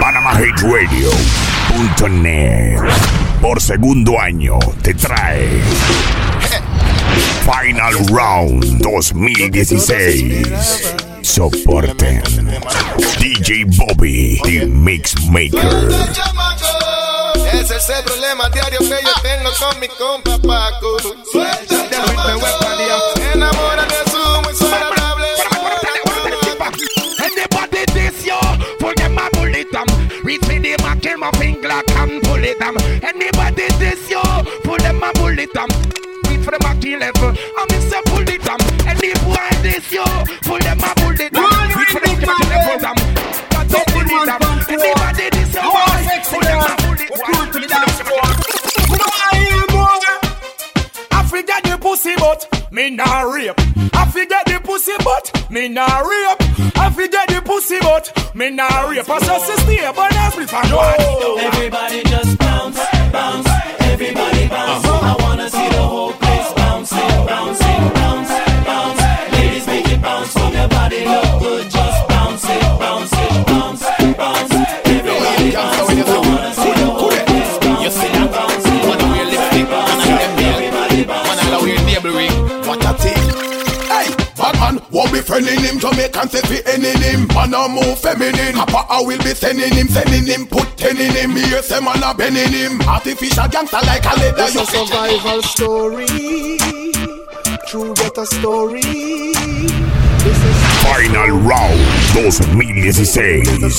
panamahitradio.net por segundo año te trae Final Round 2016. Soporten DJ Bobby The Mix Maker. Ese es el problema diario que yo tengo con mi compa Paco. Suéltate, enamora de su muy sobrable. Anybody diss you, full them a bully them. Reach me the mark, him a finger can bully them. Anybody diss you, full them a bully them. Reach for the mark, he level, and me say bully them. Anybody diss you, full them a bully them. Reach for the mark, he level them, but don't bully them. Anybody diss you, full them a bully them. I forget the pussy, but me nah rape. I forget the pussy, but me nah rape. I forget the pussy, but me nah rape. I just stay, but everybody just bounce, bounce. Everybody bounce. I wanna see the whole place bouncing, bouncing, bounce, bounce. Ladies make it bounce, so your body look good. Just bounce it, bounce it, bounce, bounce. Everybody bounce. I wanna see the whole place bouncing, bouncing, bouncing, bouncing. What a thing. Hey, bad man, won't be friendly him. Jamaican say fi ending him. Man a move feminine. Papa I will be sending him, put ten in him. Me a say man a bending him. Artificial gangster like a leather. It's a survival story. True better story. This is Final Round 2016.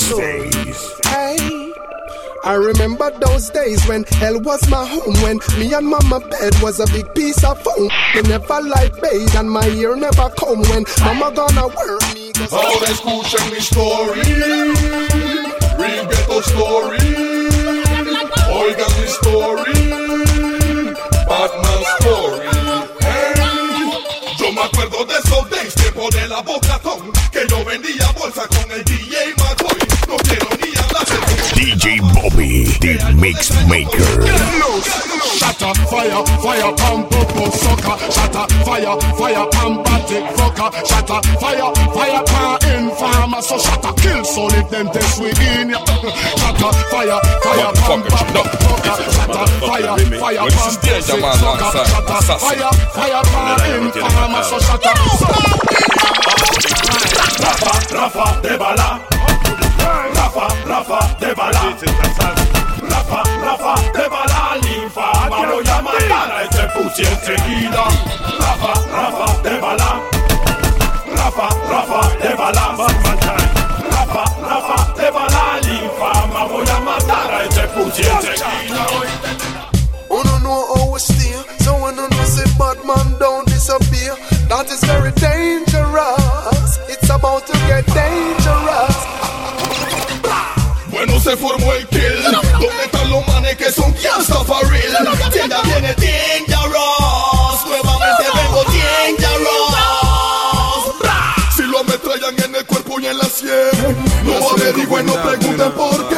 I remember those days when hell was my home, when me and mama bed was a big piece of foam. They never like bathe and my ear never comb when mama gonna work me. Oh, they escuchan mi story, real ghetto story, oigan mi story, Batman story. Hey, yo me acuerdo de esos days, tiempo de la bocatón, que yo vendía bolsa con el DJ McCoy. No quiero ni hablar. DJ Bobby, the Mix Maker. Shatter, fire, fire, pump, popo, sucker. Shatter, fire, fire, pump, batik, fucker. Shatter, fire, fire, pan, informer. So shatter, kill, so leave them this we in. Shatter, fire, fire, pump, batik, fucker. Shatter, fire, fire, pump, batik, fucker. Shatter, fire, fire, pan, informer. So shatter, Rafa, Rafa, de bala. Rafa, Rafa, de bala. Rafa, Rafa, de bala. Linfama, voy a matar a ese pussy enseguida. Rafa, Rafa, de bala. Rafa, Rafa, de bala. Rafa, Rafa, de bala. Linfama, voy a matar a ese pussy enseguida. Uno no always steer, so one no say bad man don't disappear. That is very dangerous. It's about to get dangerous. Bueno, se formó el kill. ¿Dónde están los manes que son gangsta for real? Tienda viene dangerous. Nuevamente vengo dangerous. Si lo ametrallan en el cuerpo y en la sien, no averigüen, no pregunten por qué.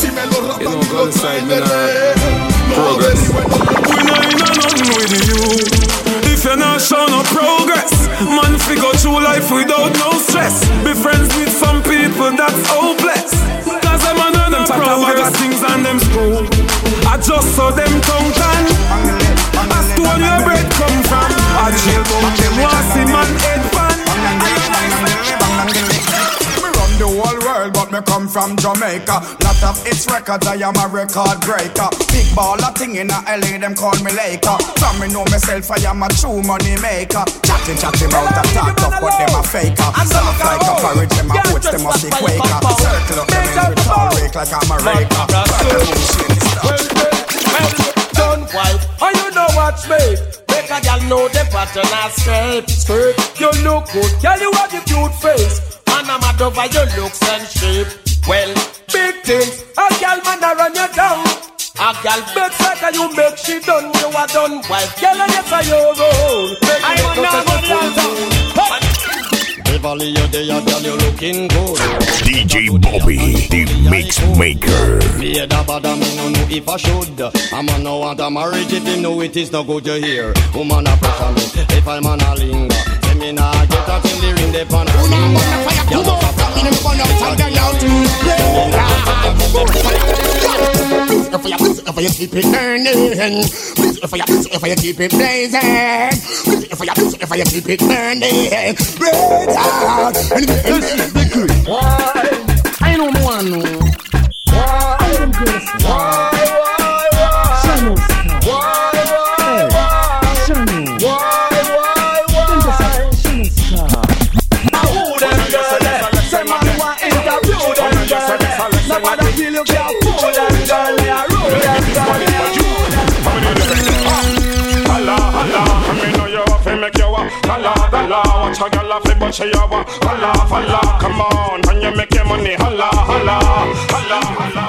Si me lo rapan y lo traen de rey, no averigüen, no pregunten. We ain't got nothing with you. If you're not show no progress, man, figure through life without no stress. Be friends with some people that's hopeless. Them and them talk about things and them school. I just saw them tongue tan. Ask where your bread come from. I jail bunk them wassy man head pan. Me run the whole world but me come from Jamaica. Lot of its records, I am a record breaker. Big baller thing in a LA, them call me Laker. From me know myself, I am a true money maker. Chatty mouth a talk up but them a faker. Soft like a porridge, them a coach, them a sick quaker. Circle up them in with all break like I'm a raker. Don't wife, oh you know what's me. Make a girl know the pattern I scrape. You look good, girl you have the cute face. And I'm mad over your looks and shape. Well, big things, a girl man a run you down. A girl big sucker you make she done. You a done wife, girl and yes I your own. I want to go down. Beverly you there, a girl you looking good. DJ Bobby, the Mix Maker. Me a da bada, me no know if I should. A man no want a marriage if him know it is no good to hear. Woman a pressure me, if I man a linger. Me nah get up in the ring, they pan out. Una mona fire, boom! In the corner, turn down loud. for you keep it burning. Blazing for you, blazing for you keep it blazing. Blazing for you, blazing for you keep it burning. Blaze out. This is victory. Why? I don't want no. Why? I don't get it. Why? Show us. Why? Show me. Why? Show us. Show us. I wouldn't do that. Say man want interview them girls. Nobody feel you can't fool them girls. They are rude them girls. Holla, holla. Me know you have to make you up. Holla, holla. Watch a girl have to bust you up. Holla, holla. Come on, and you make your money. Holla, holla, holla, holla.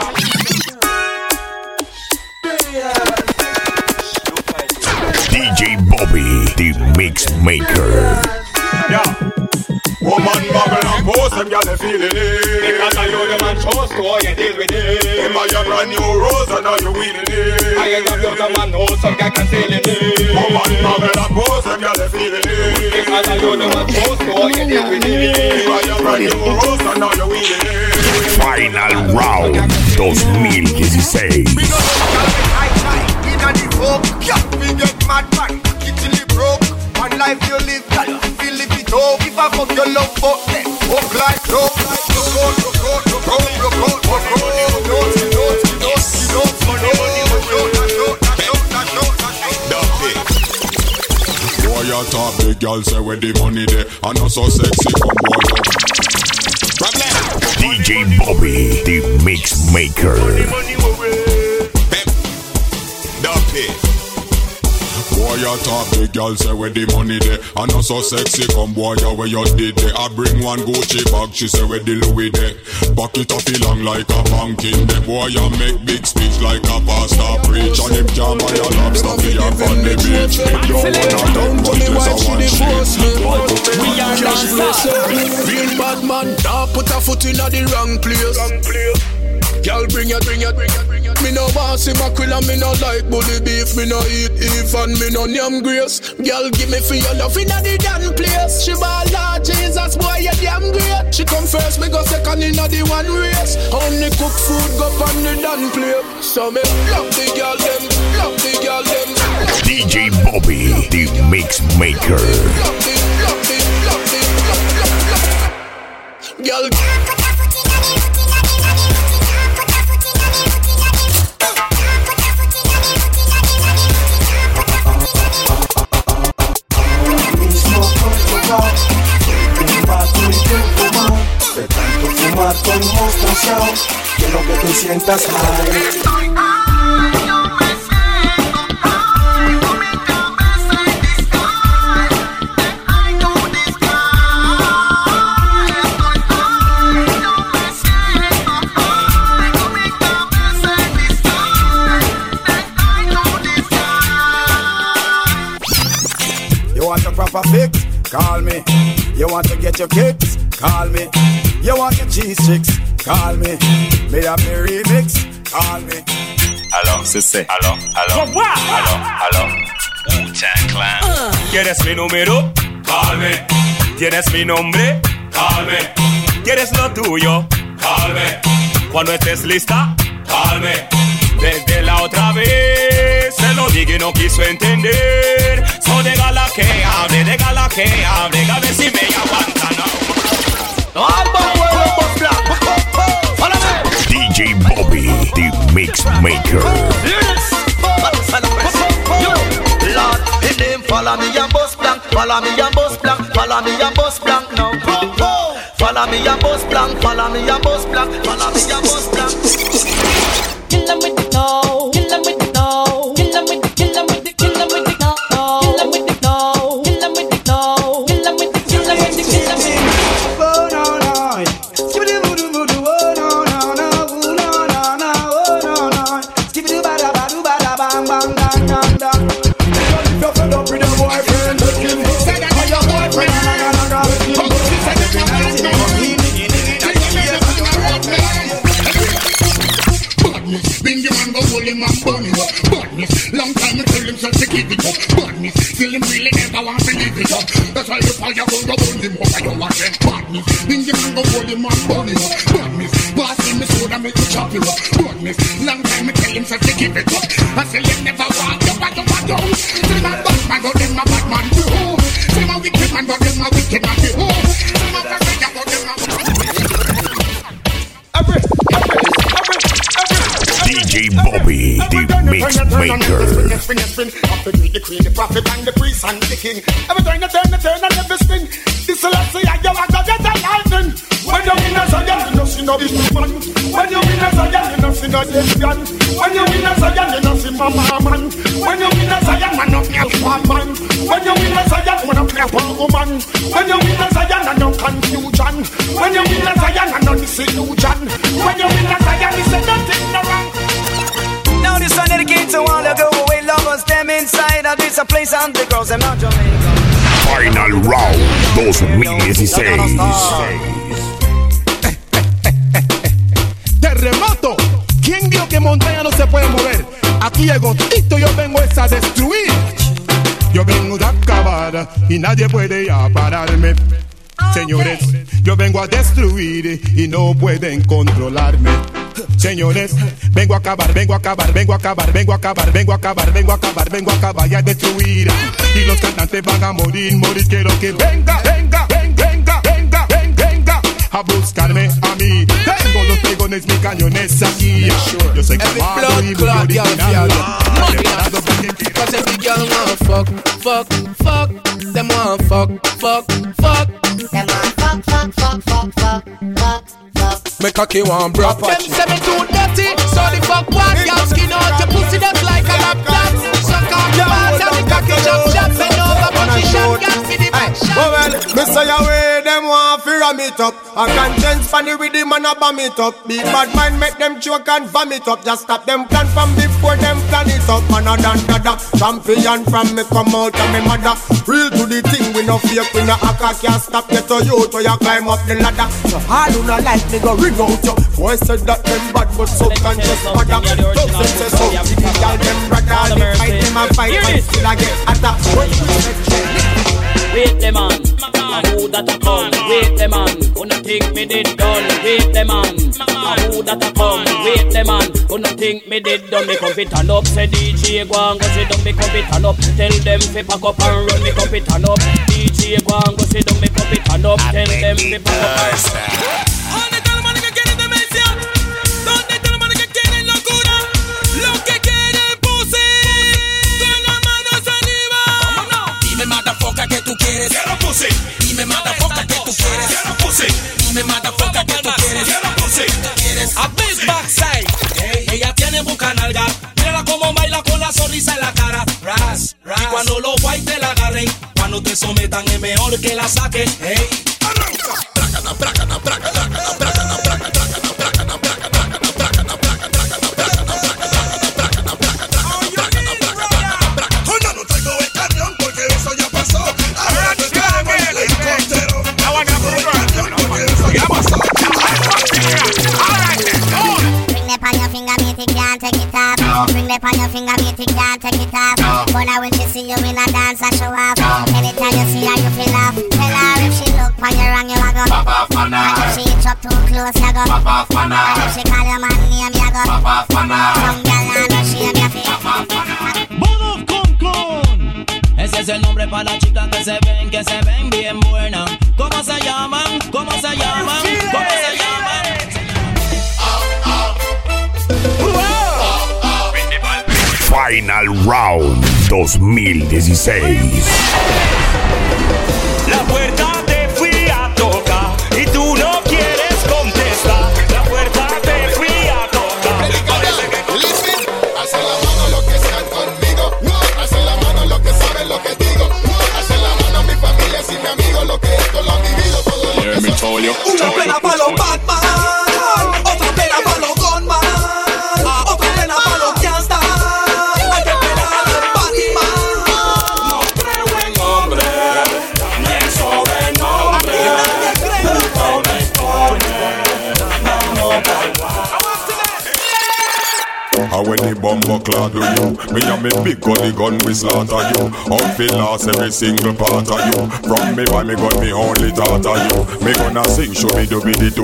DJ Bobby, the Mix Maker. Yeah. Woman bubble and post them y'all feeling it. Because I know the man chose to how you deal with it. Him a your brand new rose and now you wheeling it. I ain't got love the man knows some guy can steal it. Woman bubble and post them y'all feeling it. Because I know the man chose to how you deal with it. Him a your brand new rose and now you wheeling it. Final Round 2016. Me no know y'all high tide in a the rope. Can't be get mad man, kick till it broke. One life you live, y'all feel it. No, if I fuck your love, fuck them. Fuck like love, like love. Boy, you talk big, girl, say where the money there. I know so sexy, come boy. DJ Bobby, the Mix Maker. Dump it. Boy, you talk big, girl, say where the money there. I know so sexy, come boy, you where you did there. I bring one Gucci bag, she say where the Louis there. Pocket up it long like a pumpkin there. Boy, you make big speech like a pastor preach. And him can't buy a lobster for your from the beach. Me don't wanna down, but there's a one sheet. We are dancers. Real bad man, now put a foot in the wrong place. Y'all bring it, bring it, bring it, bring it. Me no want see mackerel, me no like bully beef. Me no eat beef and me no name grace. Y'all give me for your love in a the damn place. She ball out, Jesus boy, you damn great. She come first, me go second in a the one race. Only cook food go on the damn plate. So me love the girl them, love the girl them. DJ Bobby, the Mix Maker. Love the, love the, love the, love the, love the. Girl. De tanto fumar con mostración, quiero que te sientas high. You want a proper fix? Call me. You want to get your kicks? Call me. You want your cheese chicks? Call me. Made up a remix? Call me. Hello, Sissy. Hello, hello. Hello, hello. Wu-Tang Clan. ¿Quieres mi número? Call me. ¿Tienes mi nombre? Call me. ¿Quieres lo tuyo? Call me. Cuando estés lista? Call me. Desde la otra vez se lo dije y no quiso entender. So de gala que hable, a ver si me aguanta, no. DJ Bobby, the Mix Maker. Yes. Lord, his name, follow me and boss blank, follow me and boss blank, follow me and boss blank, no. Follow me and boss blank, follow me and boss blank, follow me and boss blank. Kill them with the no, kill them with the no, kill them with the, kill them with the, kill them with the no, kill them with the no, kill them with the no, kill them with the, kill them with the, kill them with the. Oh no no, skip it do do do, oh no no no, oh no no no, oh no no, skip it do bada bang bang bang bang bang. Don't fed up with your boyfriend, looking say that your boyfriend, na na na na. Long time I tell him just to keep it up, badness. Till him really never want to leave it up. That's why the fire goes to burn him up. I don't want them badness. Then the man go hold him and burn him up, badness. Pass him the soda, make him chop him up, badness. Long time I tell him said to give it up. I say you never want to, but you want to. Say my bad man, but them a bad man too. Say my wicked man, but them a wicked man too. Say my bad man, but them a DJ Bobby The Mix Maker. The queen, the prophet, and the priest, and the king. Every time you turn, and every spin. This is last year, you have got that lightning. When you're in a saga, you know she no big man. When you're in a saga, you know she no lesbian. When you're in a saga, you know she mama man. When you're in a saga, man up your one man. When you're in a saga, man up your one woman. When you're in a saga, no confusion. When you're in a saga, no disillusion. When you're in a saga, you say nothing no wrong. Now this one dedicated to all the go away lovers. Them inside of this place and the girls and not Jamaica. Final Round 2016. Terremoto, ¿quién vio que montaña no se puede mover? Aquí el gotito yo vengo es a destruir. Yo vengo de acabar y nadie puede pararme. Señores, yo vengo a destruir y no pueden controlarme. Señores, vengo a acabar, vengo a acabar, vengo a acabar, vengo a acabar, vengo a acabar, vengo a acabar, vengo a acabar y a destruir. Y los cantantes van a morir, morir, quiero que venga, venga, venga, venga, venga, venga, venga a buscarme a mí. Tengo los pregones, mis cañones aquí. Yo soy clavado y muy original. Cause every girl wanna fuck, fuck, fuck. Them wanna fuck, fuck, fuck. Them wanna fuck, fuck, fuck, fuck, fuck, fuck, fuck. Me cocky want proper. Them say me too dirty, so the fuck what? Y'all skin out your pussy just like a laptop. Suck off your ass and me cocky chop chop. Me know the position, y'all see the back shot. Oh well, me say away them want fi ram it up. A conscience funny with the man a bomb it up. Be bad mind make them choke and vomit up. Just stop them plan from before them plan it up. Man a dan dada, champion from me come out of me mother. Real to the thing, we no fake, we no hacker. Can't stop get to you till you climb up the ladder. So I do not like me go ring out you. Boy said that them bad but subconscious mother. Don't say so, if you tell them brother, all they fight them and fight and still I get attacked. Wait the man, I know that I come. Wait the man, gonna think me did done. Wait the man, I know that I come. Wait the man, gonna think me did done. Me come fit and up, say DJ go and go sit down. Me come fit and up, tell them fi pack up and run. Me come fit and up, DJ go and go sit down. Me come fit and up, tell them fi pack up. Quiero pussy, dime motherfucker que tú quieres. Quiero pussy, dime motherfucker que tú quieres. Quiero pussy, quieres a big backside. Ella tiene buca nalga, mírala como baila con la sonrisa en la cara. Ras, ras. Y cuando los guay te la agarren, cuando te sometan es mejor que la saques. Hey, arranca, bracana, bracana, bracana, bracana, bracana, bracana. On your finger, me think can't take it off. But now when she see you in a dance, I show off. Anytime you see her, you feel off. Tell her if she look on your wrong, you a go pop off on her. And if she hit up too close, you go pop off on her. And if she call your man name, you go pop off on her. Some girl I know she have your feet. Bono Concon. Ese es el nombre para las chicas que se ven bien buenas. ¿Cómo se llaman? ¿Cómo se llaman? ¿Cómo se llaman? Final Round 2016. La puerta te fui a tocar y tú no quieres contestar. La puerta te fui a tocar. Parece que listen. Hace la mano lo que sean conmigo. No. Hace la mano lo que saben lo que digo. No. Hace la mano mi familia y mi amigo. Lo que esto lo han vivido todo lo que soy. Una plena para los Batman. Otra plena para los Gunman. when the bomber clad with you. Me and me big gully gun we slaughter you. Outfit lost every single part of you. From me by me gun me only thought of you. Me gonna sing show me do be the do.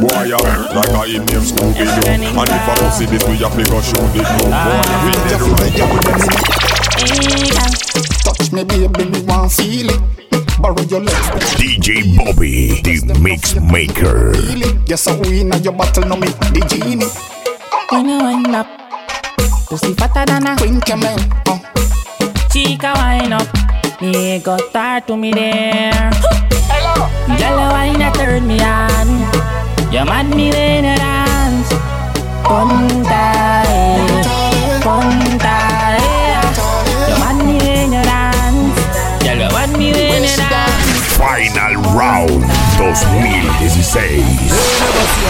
Boy I like I in name Scooby Doo. And if I don't see this we have to go show the do. Boy we do. Touch me baby me want feel it. DJ Bobby, the Mix Maker. Yes, I win your battle, no me, the genie. When you wind up, pussy fatter than a quincaman. Chica wind up, me got tired to me there. Yellow wine that turned me on. You mad me when you dance. Punta, you mad me when you dance. Yellow mad me when you dance. Final Round 2016. Me never see a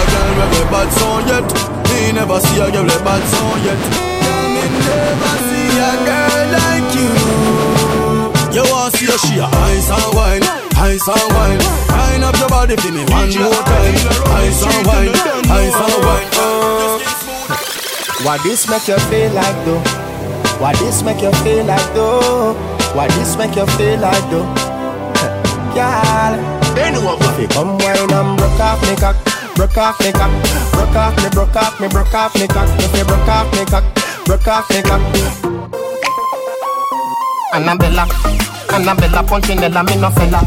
girl with a bad song yet. Me never see a girl with a bad song yet. Me never see a girl like you. You want to see she a ice and wine, wind up your body for me one more time. Ice and wine. What this make you feel like though? What this make you feel like though? What this make you feel like though? Anyone want it? Come wine and broke off me cock, broke off me cock, broke off me, broke off me, broke off me cock, if you broke off me cock, broke off me cock. Annabella, Annabella, Punchinella, me no fella.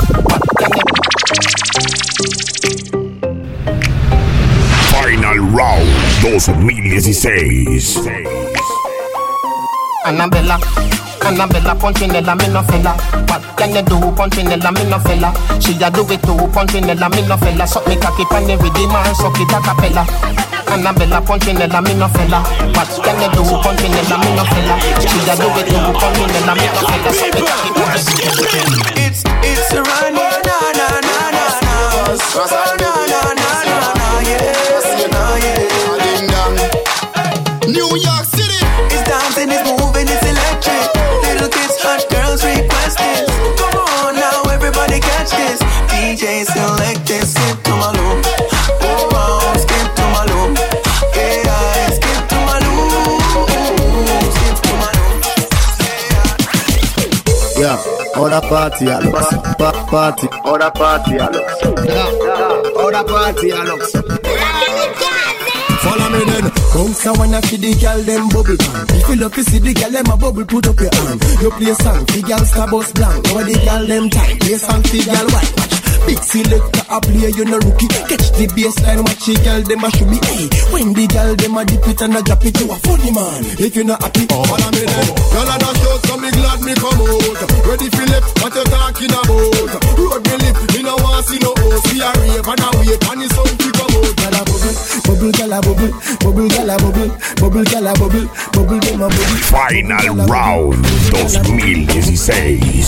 Final Round 2016. Annabella. Annabella Punchinella, me no fella. What can you do? Punchinella, me no fella. She a do it too. Punchinella, me no fella. Suck me cocky pan the redeemer and suck it a cappella. Annabella Punchinella, me no fella. What can you do? Punchinella, me no fella. She a do it too. Punchinella, me no fella. Suck me cocky pan the redeemer. It's running, na na na na na. Na na na na na. Yes, na yes. New York City is dancing, it's moving, it's electric. Girls request this. Come on now, everybody catch this. DJ select this. Skip to my loop. Oh wow, skip to my loop. Yeah, skip to my loop. Skip to my loop. Yeah, ahora party a los. Party, ahora party a los. Ahora party a los. Follow me then. Come someone a see the girl them bubble pan. If you love to see the girl them a bubble, put up your hand. You play a song, the girl star boss blank. Over the girl them time, play a song, the girl white. Big selector a player, you no rookie. Catch the baseline, watch the girl them a show me. Hey, when the girl them a dip it and a drop it, you a funny man. If you not happy, follow me then. Girl a dash out, so me glad me come out. Ready for lip, what you talking about? Road me lip, me no want see no host. We a rave and a wait, and it's something to come out. Girl a bubble, bubble, girl a bubble, bubble. Final Round 2016. The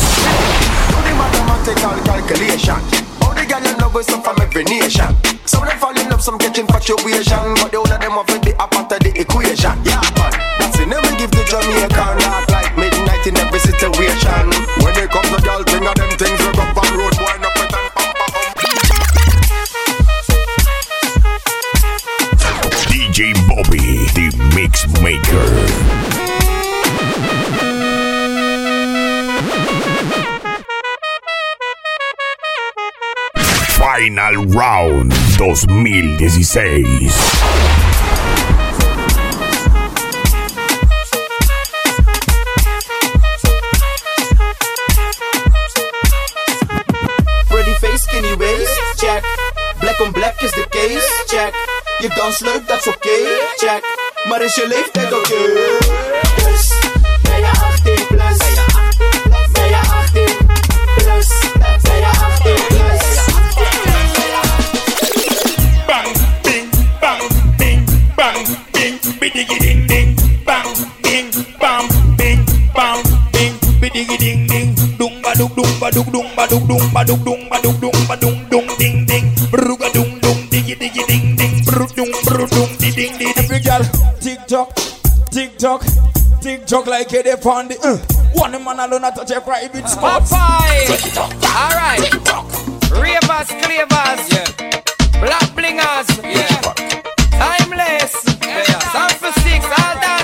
mathematical calculation. All the girls in love with some from every nation. Some of them fall in love, some catching infatuation, but the one of them off the apart of the equation. Yeah, man, that's the name we give the Jamaican heart like midnight in every situation. When they come to y'all, think of them things we go on road, wind up. DJ Bobby, the Mix Maker. Final Round 2016. Pretty face, skinny waist, check. Black on black is the case, check. Je danst leuk, dat is oké, check. Maar is je leeftijd oké? Dus, ben je 18 plus? Ben je 18 plus? Ben je 18 plus? Bang, bing, bang, bing, bang, bing, bidigi ding ding. Bang, bing, bang, bing, bang, bing, bidigi ding ding. Dung baduk, dung baduk, dung baduk, dung baduk, dung baduk, dung baduk, dung ding ding. Ruga dung dung, digi digi ding. Every girl, tick tock, tick tock, tick tock like a day on the one man alone at a private it's Popeye. All right, ravers, clavers, yeah. Black blingers, yeah. Timeless, yeah. Sound for six, all that.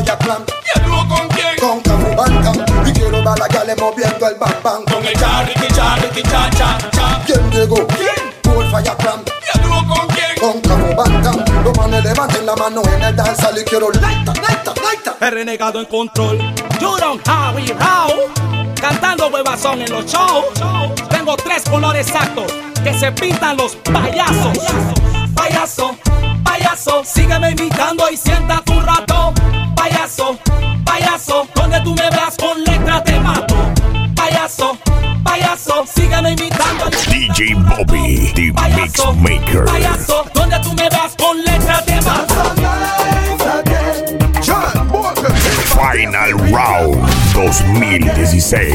Moya Clan. ¿Y el dúo con quién? Con Camubanca. Y quiero ver a la gale moviendo el bang bang. Con el charri, cha, cha, cha. ¿Quién llegó? ¿Quién? Falla Clan. ¿Y el dúo con quién? Con Camubanca. Los manes levanten la mano en el danza. Le quiero laita, laita, laita. El renegado en control. You don't have it now. Cantando huevazón en los shows. Tengo tres colores exactos que se pintan los payasos. Payaso, payaso, sígueme imitando y siéntate un rato. Payaso, payaso, donde tú me veas con letras te mato. Payaso, payaso, sígueme imitando. DJ Bobby, The Mix Maker. Payaso, donde tú me veas con letras te mato. Final Round 2016.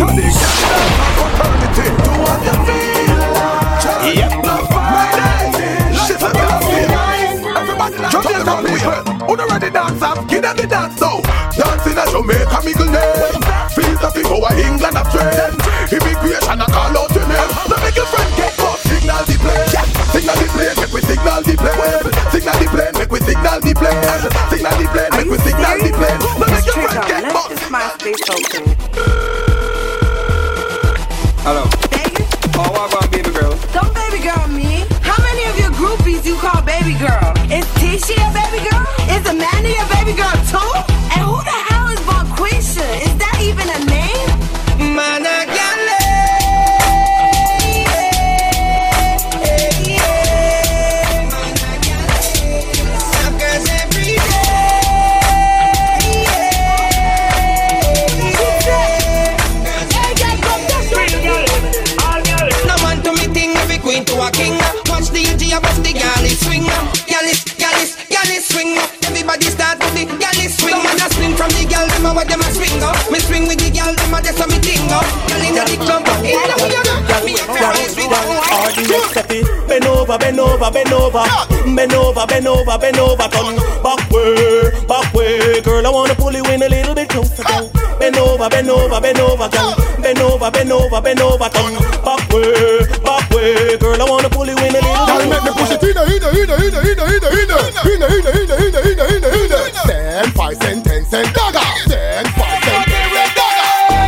Jamaica, me good name. Feels the people of England have trained. Immigration, I call out your name. Now make your friend get up, signal the plane. Signal the plane, make we signal the plane. Signal the plane, make we signal the plane. Signal the plane, make we signal the plane. Now make your friend get up. Hello. Baby? Oh, I want baby girl. Don't baby girl me. How many of your groupies you call baby girl? Is Tisha a baby girl? Is Amanda a baby girl too? And who the hell? Is that even a name? Managale. Managale. Suckers every day. All girls. No man to me thing, every queen to a king. Watch the UG above the galley swing. Galley swing. Everybody start with the galley swing. From the girl, them a what them a swing up. Me swing with the girl, them a that's how me ting up. Girl in the club, me a all the next step is bend over, bend over, bend over, bend over, bend over, bend over. Come back way, girl. I wanna pull you in a little bit closer. Bend over, bend over, bend over, come bend over, bend over, bend over. Come back way, girl. I wanna pull you in a little. Girl, make me push it in a. 10, 5, 10, 10, 10. Dagger. 10, 5, 10.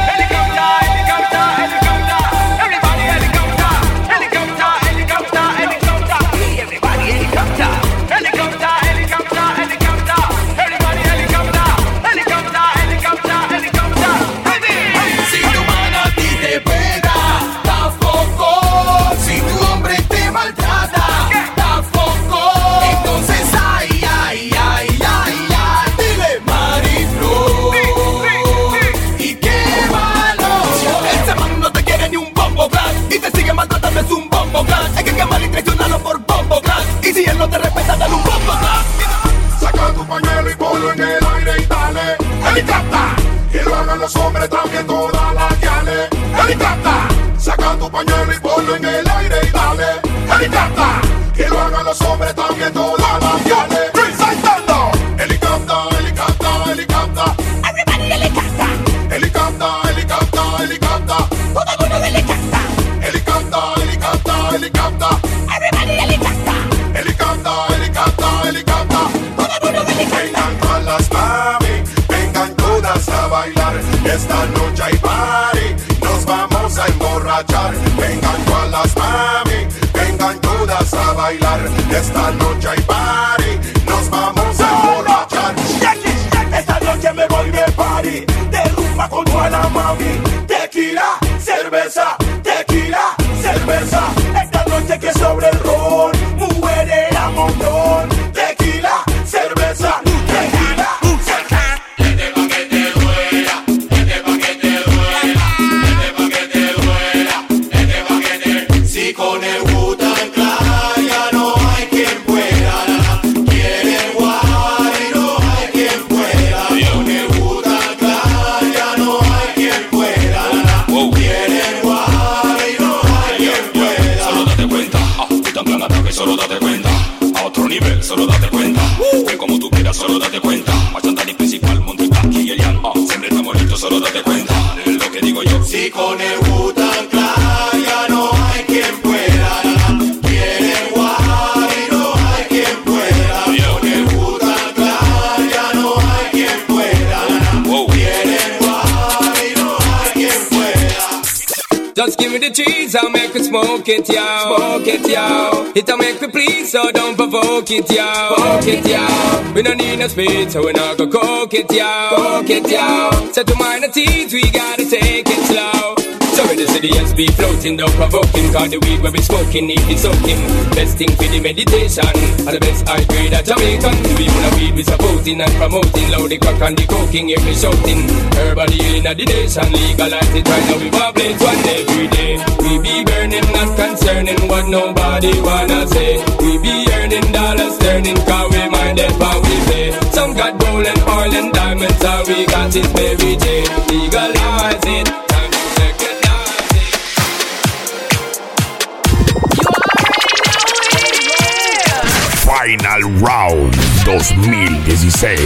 Helicopter, helicopter, helicopter. Everybody helicopter, helicopter, helicopter, helicopter. Everybody helicopter, helicopter, helicopter, helicopter. Everybody helicopter, helicopter, helicopter, helicopter. Si tu mano a ti te pega, tampoco. Si tu hombre te maltrata, tampoco. Entonces ay, ay, ay. Hay que quemar y traicionarlo por bombo class. Y si él no te respeta, dale un bombo class. Saca tu pañuelo y ponlo en el aire y dale helicóptero. Que lo hagan los hombres, también todas las gales helicóptero. Saca tu pañuelo y ponlo en el aire y dale helicóptero. Que lo hagan los hombres, también todas las gales. Resaltando helicóptero, helicóptero, helicóptero. Everybody helicóptero. Helicóptero, helicóptero, helicóptero. Todo el mundo helicóptero. Helicóptero, helicóptero, helicóptero. Everybody helicóptero. Helicóptero, helicóptero, helicóptero. Todo el mundo helicóptero. Vengan todas las mami, vengan todas a bailar. Esta noche hay party, nos vamos a emborrachar. Vengan todas las mami, vengan todas a bailar. Esta noche hay party, nos vamos a emborrachar. Esta noche me voy de party, de rumba con toda la mami. Tequila, cerveza. Tequila, cerveza, esta noche que sobre el ron, mujeres a montón. Tequila, cerveza, tequila, cerveza. Vete pa' que te duela, vete pa' que te duela, vete pa' que te duela, vete pa' que te. Si con el Wu-Tang Clan ya no hay quien pueda, quieren guay y no hay quien pueda. Con el Wu-Tang Clan ya no hay quien pueda, quieren guay. Solo date cuenta, a otro nivel, solo date cuenta. Que como tú quieras, solo date cuenta. Machandani principal, Monty Paki y Elian. Siempre está bonito, solo date cuenta. Es lo que digo yo. Si con el Wu-Tang Clan ya no hay quien pueda. Quieren guay y no hay quien pueda. Con el Wu-Tang Clan ya no hay quien pueda. Just give me the cheese, I'll make you smoke it, yo. It'll make me please, so don't provoke it, yo. Poke it, yo. We don't need no speed, so we not go coke it, yo. Coke it, yo. So to minor teas, we gotta take it slow. So when the city has be floating, don't provoke him, cause the weed where we smoking, need it soaking. Best thing for the meditation, and the best high grade at Jamaican. We wanna weed, we supporting and promoting, loud the crack and the coking, every shouting. Herbal healing at the nation, legalize it right now, we vibrate one every day. We be burning, not concerning what nobody wanna say. We be earning dollars, turning, cause we mind that how we pay. Some got gold and oil and diamonds, all we got is baby J. Legalize it. Final Round 2016.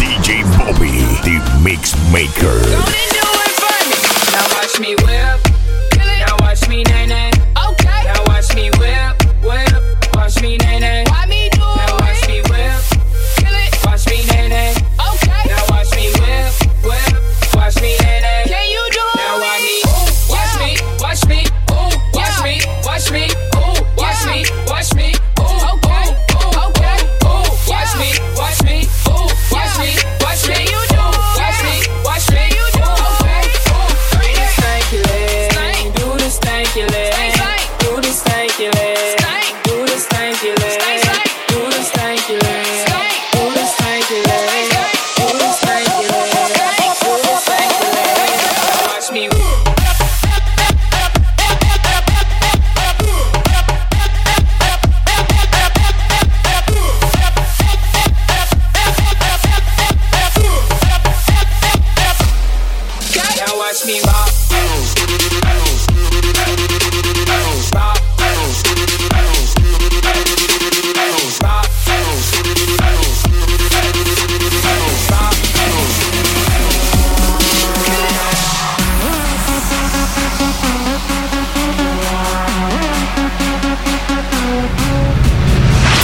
DJ Bobby The Mix Maker. Don't do it for me. Now watch me whip. Now watch me nay nay. Okay. Now watch me whip, whip. Watch me nay nay. Why me do it? Now watch me whip. Kill it. Watch me nay nay. Okay. Now watch me whip, whip. Watch me nay nay. Can you do it? Now watch me. Ooh, watch me, watch me. Ooh, watch me, watch me. Ooh, watch me, watch me.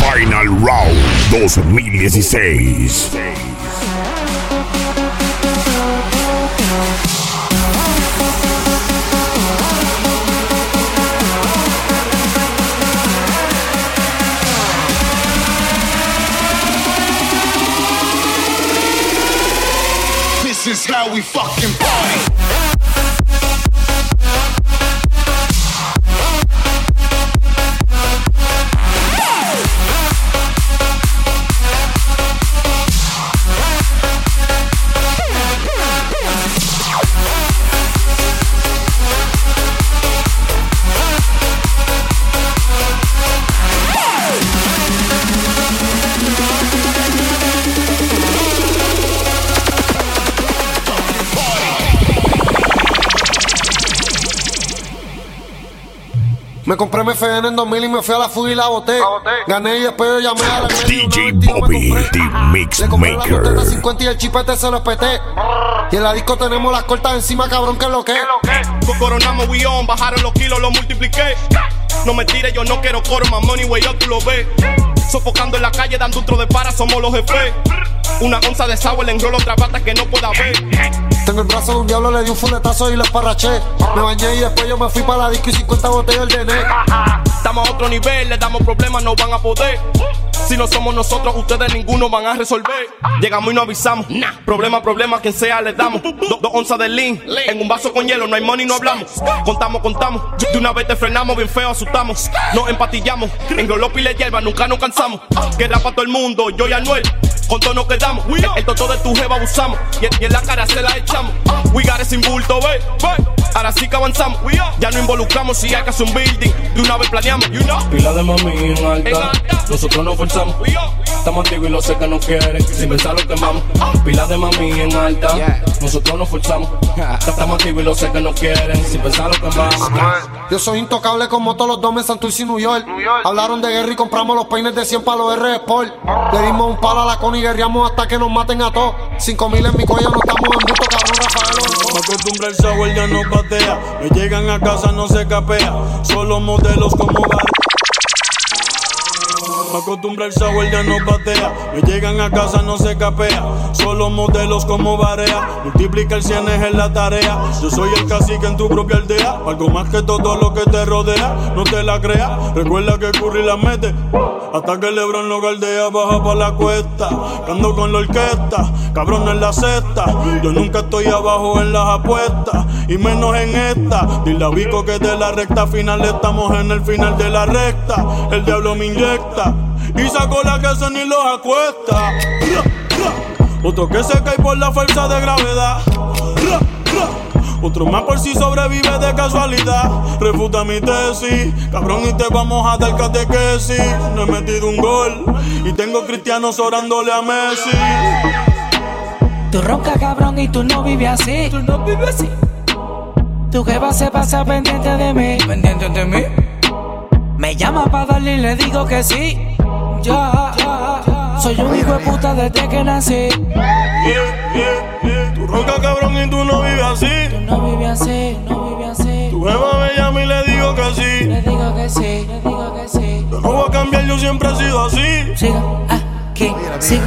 Final Round 2016. This is how we fucking party. Me compré mi FN en 2000 y me fui a la food y la boté. Gané y después yo llamé a la DJ Bobby The Mix Maker. Le compré la 50 y el chipete se lo peté. Y en la disco tenemos las cortas encima, cabrón, que es lo que. Coronamos, we on, bajaron los kilos, los multipliqué. No me tires, yo no quiero coro, my money, wey, yo tú lo ves. Sofocando en la calle, dando un tro de para, somos los jefes. Una onza de sour, le enrolo otra bata que no pueda ver. Tengo el brazo de un diablo, le di un fuletazo y lo esparraché. Me bañé y después yo me fui para la disco y 50 botellas de Né. Estamos a otro nivel, le damos problemas, no van a poder. Si no somos nosotros, ustedes ninguno van a resolver. Llegamos y no avisamos, nah. Problema, quien sea le damos. Dos onzas de lean, en un vaso con hielo, no hay money, no hablamos. Contamos, de una vez te frenamos, bien feo asustamos. Nos empatillamos, en Glolopi le hierba, nunca nos cansamos. Guerra para todo el mundo, yo y Anuel. Con todo nos quedamos, el toto de tu jeva abusamos. Y en la cara se la echamos. We got it sin bulto, ve, ve. Ahora sí que avanzamos, ya no involucramos. Si hay que hacer un building, de una vez planeamos, you know. Pila de mami en alta, nosotros nos forzamos. Estamos antiguos y lo sé que nos quieren, sin pensar lo quemamos. Pila de mami en alta, nosotros nos forzamos. Estamos antiguos y lo sé que nos quieren, sin pensar lo quemamos. Yo soy intocable como todos los domes en Santurce y New York. Hablaron de guerra y compramos los peines de 100 para los R Sport. Le dimos un palo a la con y guerreamos hasta que nos maten a todos. 5,000 en mi colla, no estamos en busto, cabrón, Rafael. Me acostumbra el software, ya no patea. Me llegan a casa, no se capea. Solo modelos como bar. Pa' acostumbrarse a huel ya no patea. Me llegan a casa, no se capea. Solo modelos como Barea. Multiplica el 100 es la tarea. Yo soy el cacique en tu propia aldea. Algo más que todo lo que te rodea. No te la creas, recuerda que Curry la mete. Hasta que LeBron lo galdea, baja pa' la cuesta. Cando con la orquesta, cabrón en la cesta. Yo nunca estoy abajo en las apuestas, y menos en esta. Dile a Vico que de la recta final estamos en el final de la recta. El diablo me inyecta y saco la que se ni los acuesta. Otro que se cae por la fuerza de gravedad. Otro más por si sobrevive de casualidad. Refuta mi tesis, cabrón, y te vamos a dar catequesis. No he metido un gol y tengo cristianos orándole a Messi. Tú roncas, cabrón, y tú no vives así. Tú no vives así. Tu jeva se pasa pendiente de mí. Pendiente de mí. Me llama pa' darle y le digo que sí. Ya. Soy un hijo de puta desde que nací. Tú roncas, cabrón, y tú no vives así. Tú no vives así, no vives así. Tu jeva me llama y le digo que sí. Le digo que sí, le digo que sí. Yo no voy a cambiar, yo siempre he sido así. Siga aquí, siga.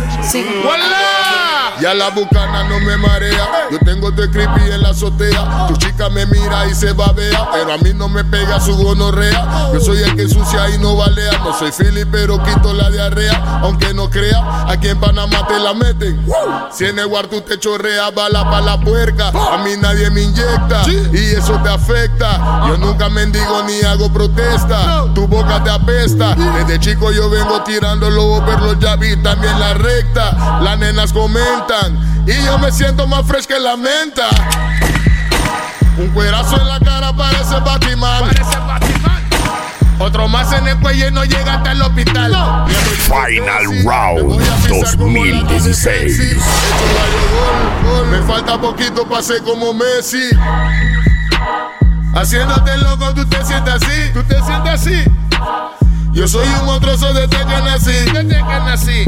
Y a la bucana no me marea. Yo tengo tres creepy en la azotea. Tu chica me mira y se babea, pero a mí no me pega su gonorrea. Yo soy el que sucia y no balea. No soy Philly pero quito la diarrea. Aunque no crea, aquí en Panamá te la meten. Si en el guard tú te chorreas, bala pa' la puerca. A mí nadie me inyecta y eso te afecta. Yo nunca mendigo ni hago protesta. Tu boca te apesta. Desde chico yo vengo tirando lobo, pero los yavis también la recta. Las nenas comentan y yo me siento más fresh que la menta. Un cuerazo en la cara parece Batman. Otro más en el cuello y no llega hasta el hospital. Final Round 2016. Me falta poquito para ser como Messi. Haciéndote loco, tú te sientes así. Tú te sientes así. Yo soy un monstruoso desde que nací. Desde que nací.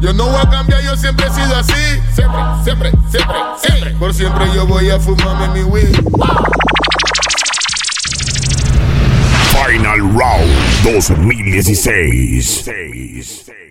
Yo no voy a cambiar, yo siempre he sido así. Siempre, siempre, siempre, siempre. Por siempre yo voy a fumarme mi weed. Final Round 2016.